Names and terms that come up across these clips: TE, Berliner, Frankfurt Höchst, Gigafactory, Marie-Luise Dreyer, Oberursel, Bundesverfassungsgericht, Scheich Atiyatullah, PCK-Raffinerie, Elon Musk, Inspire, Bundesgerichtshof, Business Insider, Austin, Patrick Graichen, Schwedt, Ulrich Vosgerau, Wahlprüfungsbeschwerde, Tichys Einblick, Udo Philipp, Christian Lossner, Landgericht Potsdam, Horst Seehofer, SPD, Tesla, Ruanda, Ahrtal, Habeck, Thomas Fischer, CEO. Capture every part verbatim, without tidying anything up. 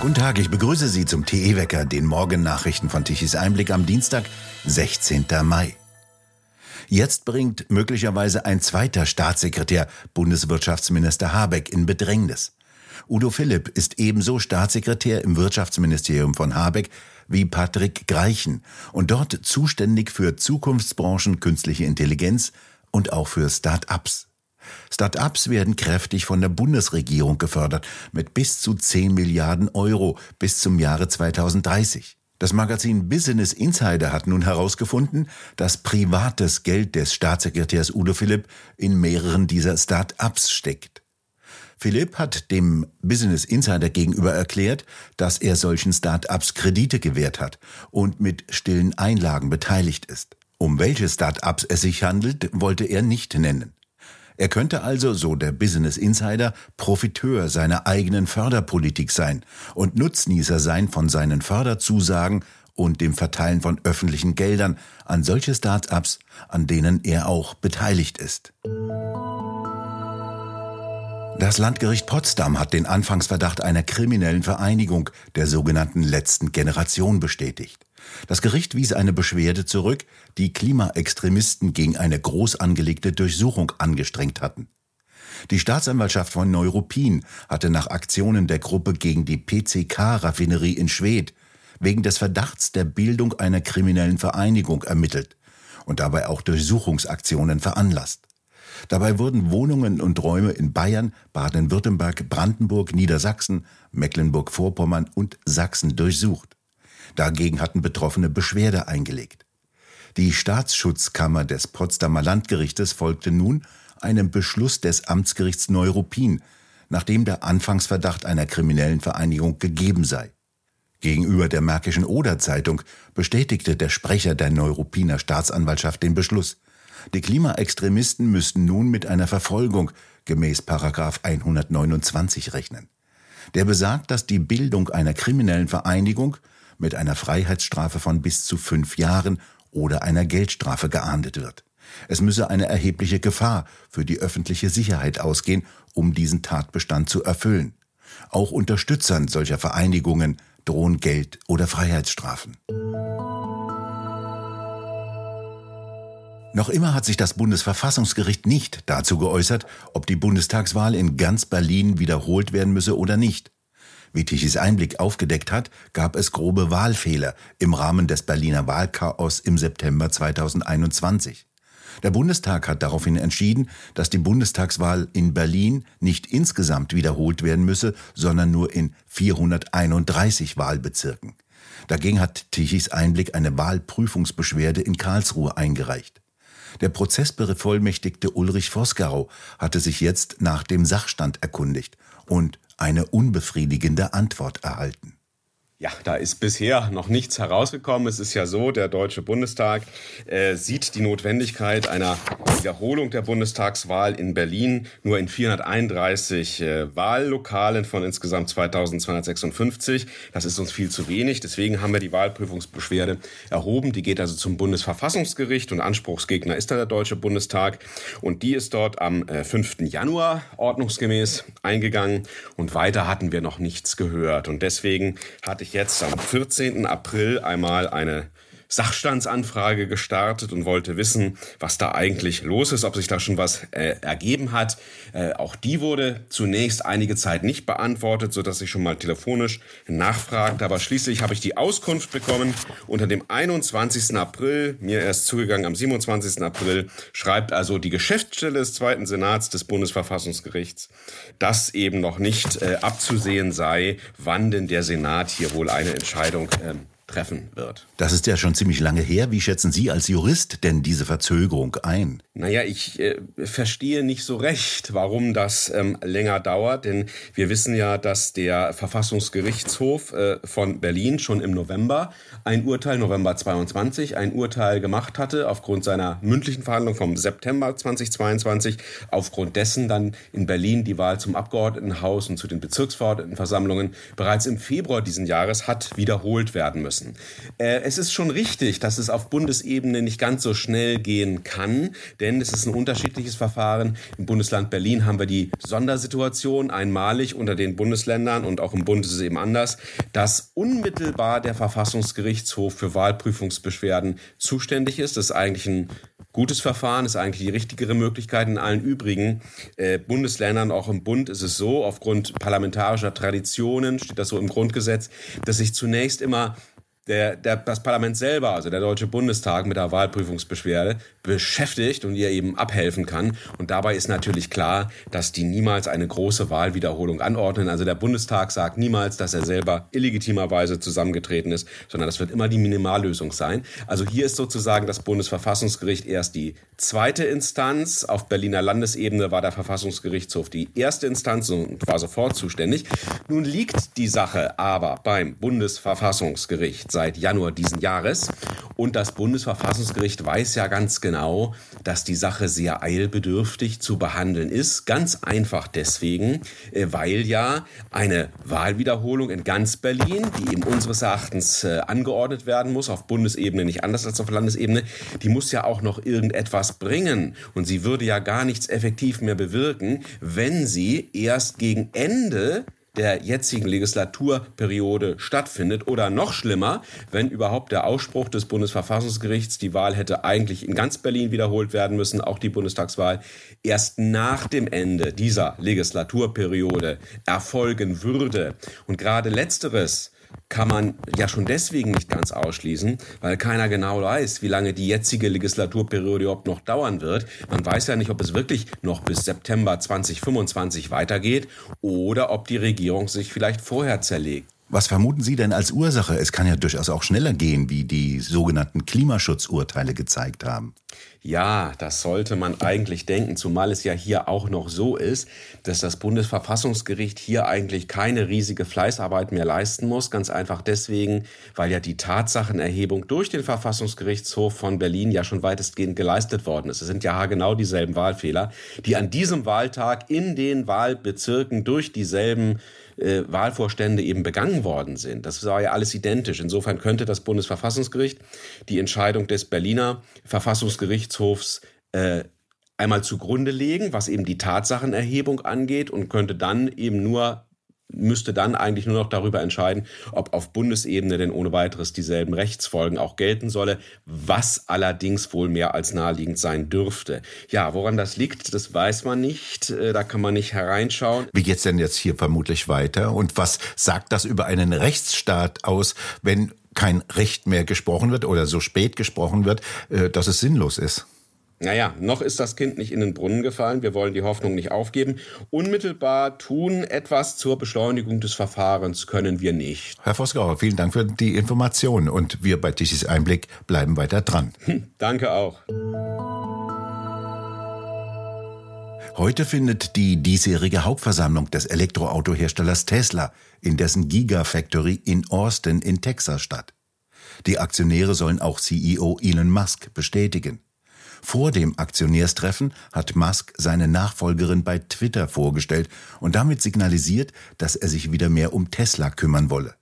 Guten Tag, ich begrüße Sie zum T E Wecker, den Morgennachrichten von Tichys Einblick am Dienstag, sechzehnten Mai. Jetzt bringt möglicherweise ein zweiter Staatssekretär Bundeswirtschaftsminister Habeck in Bedrängnis. Udo Philipp ist ebenso Staatssekretär im Wirtschaftsministerium von Habeck wie Patrick Graichen und dort zuständig für Zukunftsbranchen, künstliche Intelligenz und auch für Start-ups. Start-ups werden kräftig von der Bundesregierung gefördert, mit bis zu zehn Milliarden Euro bis zum Jahre zweitausenddreißig. Das Magazin Business Insider hat nun herausgefunden, dass privates Geld des Staatssekretärs Udo Philipp in mehreren dieser Start-ups steckt. Philipp hat dem Business Insider gegenüber erklärt, dass er solchen Start-ups Kredite gewährt hat und mit stillen Einlagen beteiligt ist. Um welche Start-ups es sich handelt, wollte er nicht nennen. Er könnte also, so der Business Insider, Profiteur seiner eigenen Förderpolitik sein und Nutznießer sein von seinen Förderzusagen und dem Verteilen von öffentlichen Geldern an solche Start-ups, an denen er auch beteiligt ist. Das Landgericht Potsdam hat den Anfangsverdacht einer kriminellen Vereinigung der sogenannten letzten Generation bestätigt. Das Gericht wies eine Beschwerde zurück, die Klimaextremisten gegen eine groß angelegte Durchsuchung angestrengt hatten. Die Staatsanwaltschaft von Neuruppin hatte nach Aktionen der Gruppe gegen die P C K-Raffinerie in Schwedt wegen des Verdachts der Bildung einer kriminellen Vereinigung ermittelt und dabei auch Durchsuchungsaktionen veranlasst. Dabei wurden Wohnungen und Räume in Bayern, Baden-Württemberg, Brandenburg, Niedersachsen, Mecklenburg-Vorpommern und Sachsen durchsucht. Dagegen hatten Betroffene Beschwerde eingelegt. Die Staatsschutzkammer des Potsdamer Landgerichtes folgte nun einem Beschluss des Amtsgerichts Neuruppin, nachdem der Anfangsverdacht einer kriminellen Vereinigung gegeben sei. Gegenüber der Märkischen Oder-Zeitung bestätigte der Sprecher der Neuruppiner Staatsanwaltschaft den Beschluss. Die Klimaextremisten müssten nun mit einer Verfolgung gemäß Paragraph hundertneunundzwanzig rechnen. Der besagt, dass die Bildung einer kriminellen Vereinigung mit einer Freiheitsstrafe von bis zu fünf Jahren oder einer Geldstrafe geahndet wird. Es müsse eine erhebliche Gefahr für die öffentliche Sicherheit ausgehen, um diesen Tatbestand zu erfüllen. Auch Unterstützern solcher Vereinigungen drohen Geld- oder Freiheitsstrafen. Noch immer hat sich das Bundesverfassungsgericht nicht dazu geäußert, ob die Bundestagswahl in ganz Berlin wiederholt werden müsse oder nicht. Wie Tichys Einblick aufgedeckt hat, gab es grobe Wahlfehler im Rahmen des Berliner Wahlchaos im September zweitausendeinundzwanzig. Der Bundestag hat daraufhin entschieden, dass die Bundestagswahl in Berlin nicht insgesamt wiederholt werden müsse, sondern nur in vierhunderteinunddreißig Wahlbezirken. Dagegen hat Tichys Einblick eine Wahlprüfungsbeschwerde in Karlsruhe eingereicht. Der Prozessbevollmächtigte Ulrich Vosgerau hatte sich jetzt nach dem Sachstand erkundigt und eine unbefriedigende Antwort erhalten. Ja, da ist bisher noch nichts herausgekommen. Es ist ja so, der Deutsche Bundestag äh, sieht die Notwendigkeit einer Wiederholung der Bundestagswahl in Berlin nur in vierhunderteinunddreißig äh, Wahllokalen von insgesamt zweitausendzweihundertsechsundfünfzig. Das ist uns viel zu wenig. Deswegen haben wir die Wahlprüfungsbeschwerde erhoben. Die geht also zum Bundesverfassungsgericht und Anspruchsgegner ist da der Deutsche Bundestag. Und die ist dort am äh, fünften Januar ordnungsgemäß eingegangen. Und weiter hatten wir noch nichts gehört. Und deswegen hatte ich jetzt am vierzehnten April einmal eine Sachstandsanfrage gestartet und wollte wissen, was da eigentlich los ist, ob sich da schon was äh, ergeben hat. Äh, auch die wurde zunächst einige Zeit nicht beantwortet, sodass ich schon mal telefonisch nachfragte. Aber schließlich habe ich die Auskunft bekommen unter dem einundzwanzigsten April, mir erst zugegangen am siebenundzwanzigsten April, schreibt also die Geschäftsstelle des Zweiten Senats des Bundesverfassungsgerichts, dass eben noch nicht äh, abzusehen sei, wann denn der Senat hier wohl eine Entscheidung äh, treffen wird. Das ist ja schon ziemlich lange her. Wie schätzen Sie als Jurist denn diese Verzögerung ein? Naja, ich äh, verstehe nicht so recht, warum das ähm, länger dauert, denn wir wissen ja, dass der Verfassungsgerichtshof äh, von Berlin schon im November ein Urteil, November zweiundzwanzig, ein Urteil gemacht hatte, aufgrund seiner mündlichen Verhandlung vom September zweitausendzweiundzwanzig, aufgrund dessen dann in Berlin die Wahl zum Abgeordnetenhaus und zu den Bezirksverordnetenversammlungen bereits im Februar diesen Jahres hat wiederholt werden müssen. müssen. Äh, es ist schon richtig, dass es auf Bundesebene nicht ganz so schnell gehen kann, denn es ist ein unterschiedliches Verfahren. Im Bundesland Berlin haben wir die Sondersituation, einmalig unter den Bundesländern, und auch im Bund ist es eben anders, dass unmittelbar der Verfassungsgerichtshof für Wahlprüfungsbeschwerden zuständig ist. Das ist eigentlich ein gutes Verfahren, ist eigentlich die richtigere Möglichkeit. In allen übrigen äh, Bundesländern, auch im Bund, ist es so, aufgrund parlamentarischer Traditionen steht das so im Grundgesetz, dass sich zunächst immer der, der, das Parlament selber, also der Deutsche Bundestag, mit der Wahlprüfungsbeschwerde beschäftigt und ihr eben abhelfen kann. Und dabei ist natürlich klar, dass die niemals eine große Wahlwiederholung anordnen. Also der Bundestag sagt niemals, dass er selber illegitimerweise zusammengetreten ist, sondern das wird immer die Minimallösung sein. Also hier ist sozusagen das Bundesverfassungsgericht erst die zweite Instanz. Auf Berliner Landesebene war der Verfassungsgerichtshof die erste Instanz und war sofort zuständig. Nun liegt die Sache aber beim Bundesverfassungsgericht seit Januar diesen Jahres. Und das Bundesverfassungsgericht weiß ja ganz genau, dass die Sache sehr eilbedürftig zu behandeln ist. Ganz einfach deswegen, weil ja eine Wahlwiederholung in ganz Berlin, die eben unseres Erachtens angeordnet werden muss, auf Bundesebene nicht anders als auf Landesebene, die muss ja auch noch irgendetwas bringen. Und sie würde ja gar nichts effektiv mehr bewirken, wenn sie erst gegen Ende der jetzigen Legislaturperiode stattfindet, oder noch schlimmer, wenn überhaupt der Ausspruch des Bundesverfassungsgerichts, die Wahl hätte eigentlich in ganz Berlin wiederholt werden müssen, auch die Bundestagswahl, erst nach dem Ende dieser Legislaturperiode erfolgen würde. Und gerade Letzteres kann man ja schon deswegen nicht ganz ausschließen, weil keiner genau weiß, wie lange die jetzige Legislaturperiode überhaupt noch dauern wird. Man weiß ja nicht, ob es wirklich noch bis September zwanzig fünfundzwanzig weitergeht oder ob die Regierung sich vielleicht vorher zerlegt. Was vermuten Sie denn als Ursache? Es kann ja durchaus auch schneller gehen, wie die sogenannten Klimaschutzurteile gezeigt haben. Ja, das sollte man eigentlich denken, zumal es ja hier auch noch so ist, dass das Bundesverfassungsgericht hier eigentlich keine riesige Fleißarbeit mehr leisten muss. Ganz einfach deswegen, weil ja die Tatsachenerhebung durch den Verfassungsgerichtshof von Berlin ja schon weitestgehend geleistet worden ist. Es sind ja genau dieselben Wahlfehler, die an diesem Wahltag in den Wahlbezirken durch dieselben Äh, Wahlvorstände eben begangen worden sind. Das war ja alles identisch. Insofern könnte das Bundesverfassungsgericht die Entscheidung des Berliner Verfassungsgerichtshofs äh, einmal zugrunde legen, was eben die Tatsachenerhebung angeht, und könnte dann eben nur müsste dann eigentlich nur noch darüber entscheiden, ob auf Bundesebene denn ohne weiteres dieselben Rechtsfolgen auch gelten solle, was allerdings wohl mehr als naheliegend sein dürfte. Ja, woran das liegt, das weiß man nicht, da kann man nicht hereinschauen. Wie geht's denn jetzt hier vermutlich weiter? Und was sagt das über einen Rechtsstaat aus, wenn kein Recht mehr gesprochen wird oder so spät gesprochen wird, dass es sinnlos ist? Naja, noch ist das Kind nicht in den Brunnen gefallen. Wir wollen die Hoffnung nicht aufgeben. Unmittelbar tun etwas zur Beschleunigung des Verfahrens können wir nicht. Herr Vosgerau, vielen Dank für die Information. Und wir bei Tichys Einblick bleiben weiter dran. Danke auch. Heute findet die diesjährige Hauptversammlung des Elektroautoherstellers Tesla in dessen Gigafactory in Austin in Texas statt. Die Aktionäre sollen auch C E O Elon Musk bestätigen. Vor dem Aktionärstreffen hat Musk seine Nachfolgerin bei Twitter vorgestellt und damit signalisiert, dass er sich wieder mehr um Tesla kümmern wolle.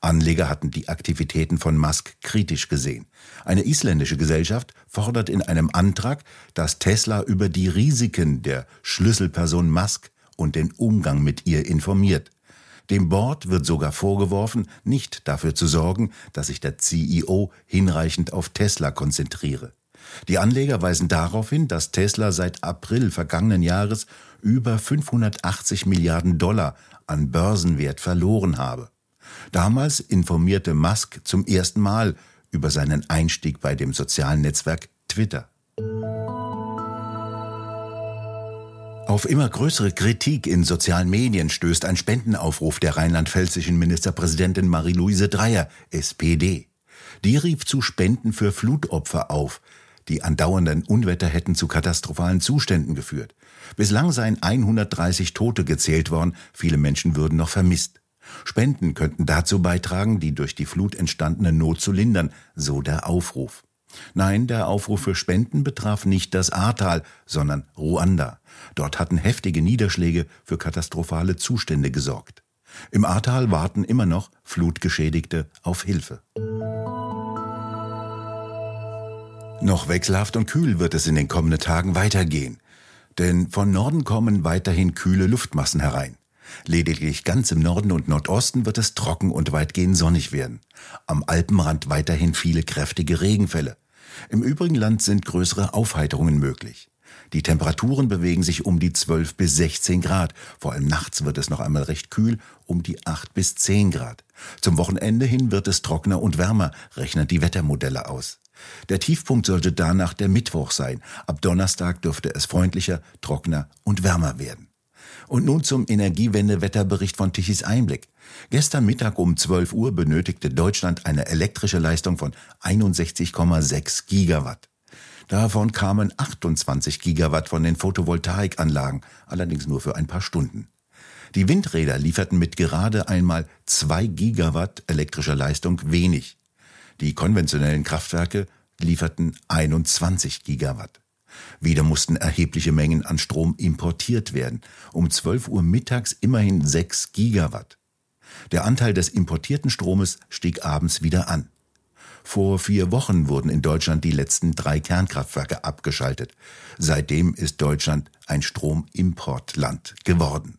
Anleger hatten die Aktivitäten von Musk kritisch gesehen. Eine isländische Gesellschaft fordert in einem Antrag, dass Tesla über die Risiken der Schlüsselperson Musk und den Umgang mit ihr informiert. Dem Board wird sogar vorgeworfen, nicht dafür zu sorgen, dass sich der C E O hinreichend auf Tesla konzentriere. Die Anleger weisen darauf hin, dass Tesla seit April vergangenen Jahres über fünfhundertachtzig Milliarden Dollar an Börsenwert verloren habe. Damals informierte Musk zum ersten Mal über seinen Einstieg bei dem sozialen Netzwerk Twitter. Auf immer größere Kritik in sozialen Medien stößt ein Spendenaufruf der rheinland-pfälzischen Ministerpräsidentin Marie-Luise Dreyer, S P D. Die rief zu Spenden für Flutopfer auf. Die andauernden Unwetter hätten zu katastrophalen Zuständen geführt. Bislang seien hundertdreißig Tote gezählt worden, viele Menschen würden noch vermisst. Spenden könnten dazu beitragen, die durch die Flut entstandene Not zu lindern, so der Aufruf. Nein, der Aufruf für Spenden betraf nicht das Ahrtal, sondern Ruanda. Dort hatten heftige Niederschläge für katastrophale Zustände gesorgt. Im Ahrtal warten immer noch Flutgeschädigte auf Hilfe. Noch wechselhaft und kühl wird es in den kommenden Tagen weitergehen. Denn von Norden kommen weiterhin kühle Luftmassen herein. Lediglich ganz im Norden und Nordosten wird es trocken und weitgehend sonnig werden. Am Alpenrand weiterhin viele kräftige Regenfälle. Im übrigen Land sind größere Aufheiterungen möglich. Die Temperaturen bewegen sich um die zwölf bis sechzehn Grad. Vor allem nachts wird es noch einmal recht kühl, um die acht bis zehn Grad. Zum Wochenende hin wird es trockener und wärmer, rechnen die Wettermodelle aus. Der Tiefpunkt sollte danach der Mittwoch sein. Ab Donnerstag dürfte es freundlicher, trockener und wärmer werden. Und nun zum Energiewende-Wetterbericht von Tichys Einblick. Gestern Mittag um zwölf Uhr benötigte Deutschland eine elektrische Leistung von einundsechzig Komma sechs Gigawatt. Davon kamen achtundzwanzig Gigawatt von den Photovoltaikanlagen, allerdings nur für ein paar Stunden. Die Windräder lieferten mit gerade einmal zwei Gigawatt elektrischer Leistung wenig. Die konventionellen Kraftwerke lieferten einundzwanzig Gigawatt. Wieder mussten erhebliche Mengen an Strom importiert werden. Um zwölf Uhr mittags immerhin sechs Gigawatt. Der Anteil des importierten Stromes stieg abends wieder an. Vor vier Wochen wurden in Deutschland die letzten drei Kernkraftwerke abgeschaltet. Seitdem ist Deutschland ein Stromimportland geworden.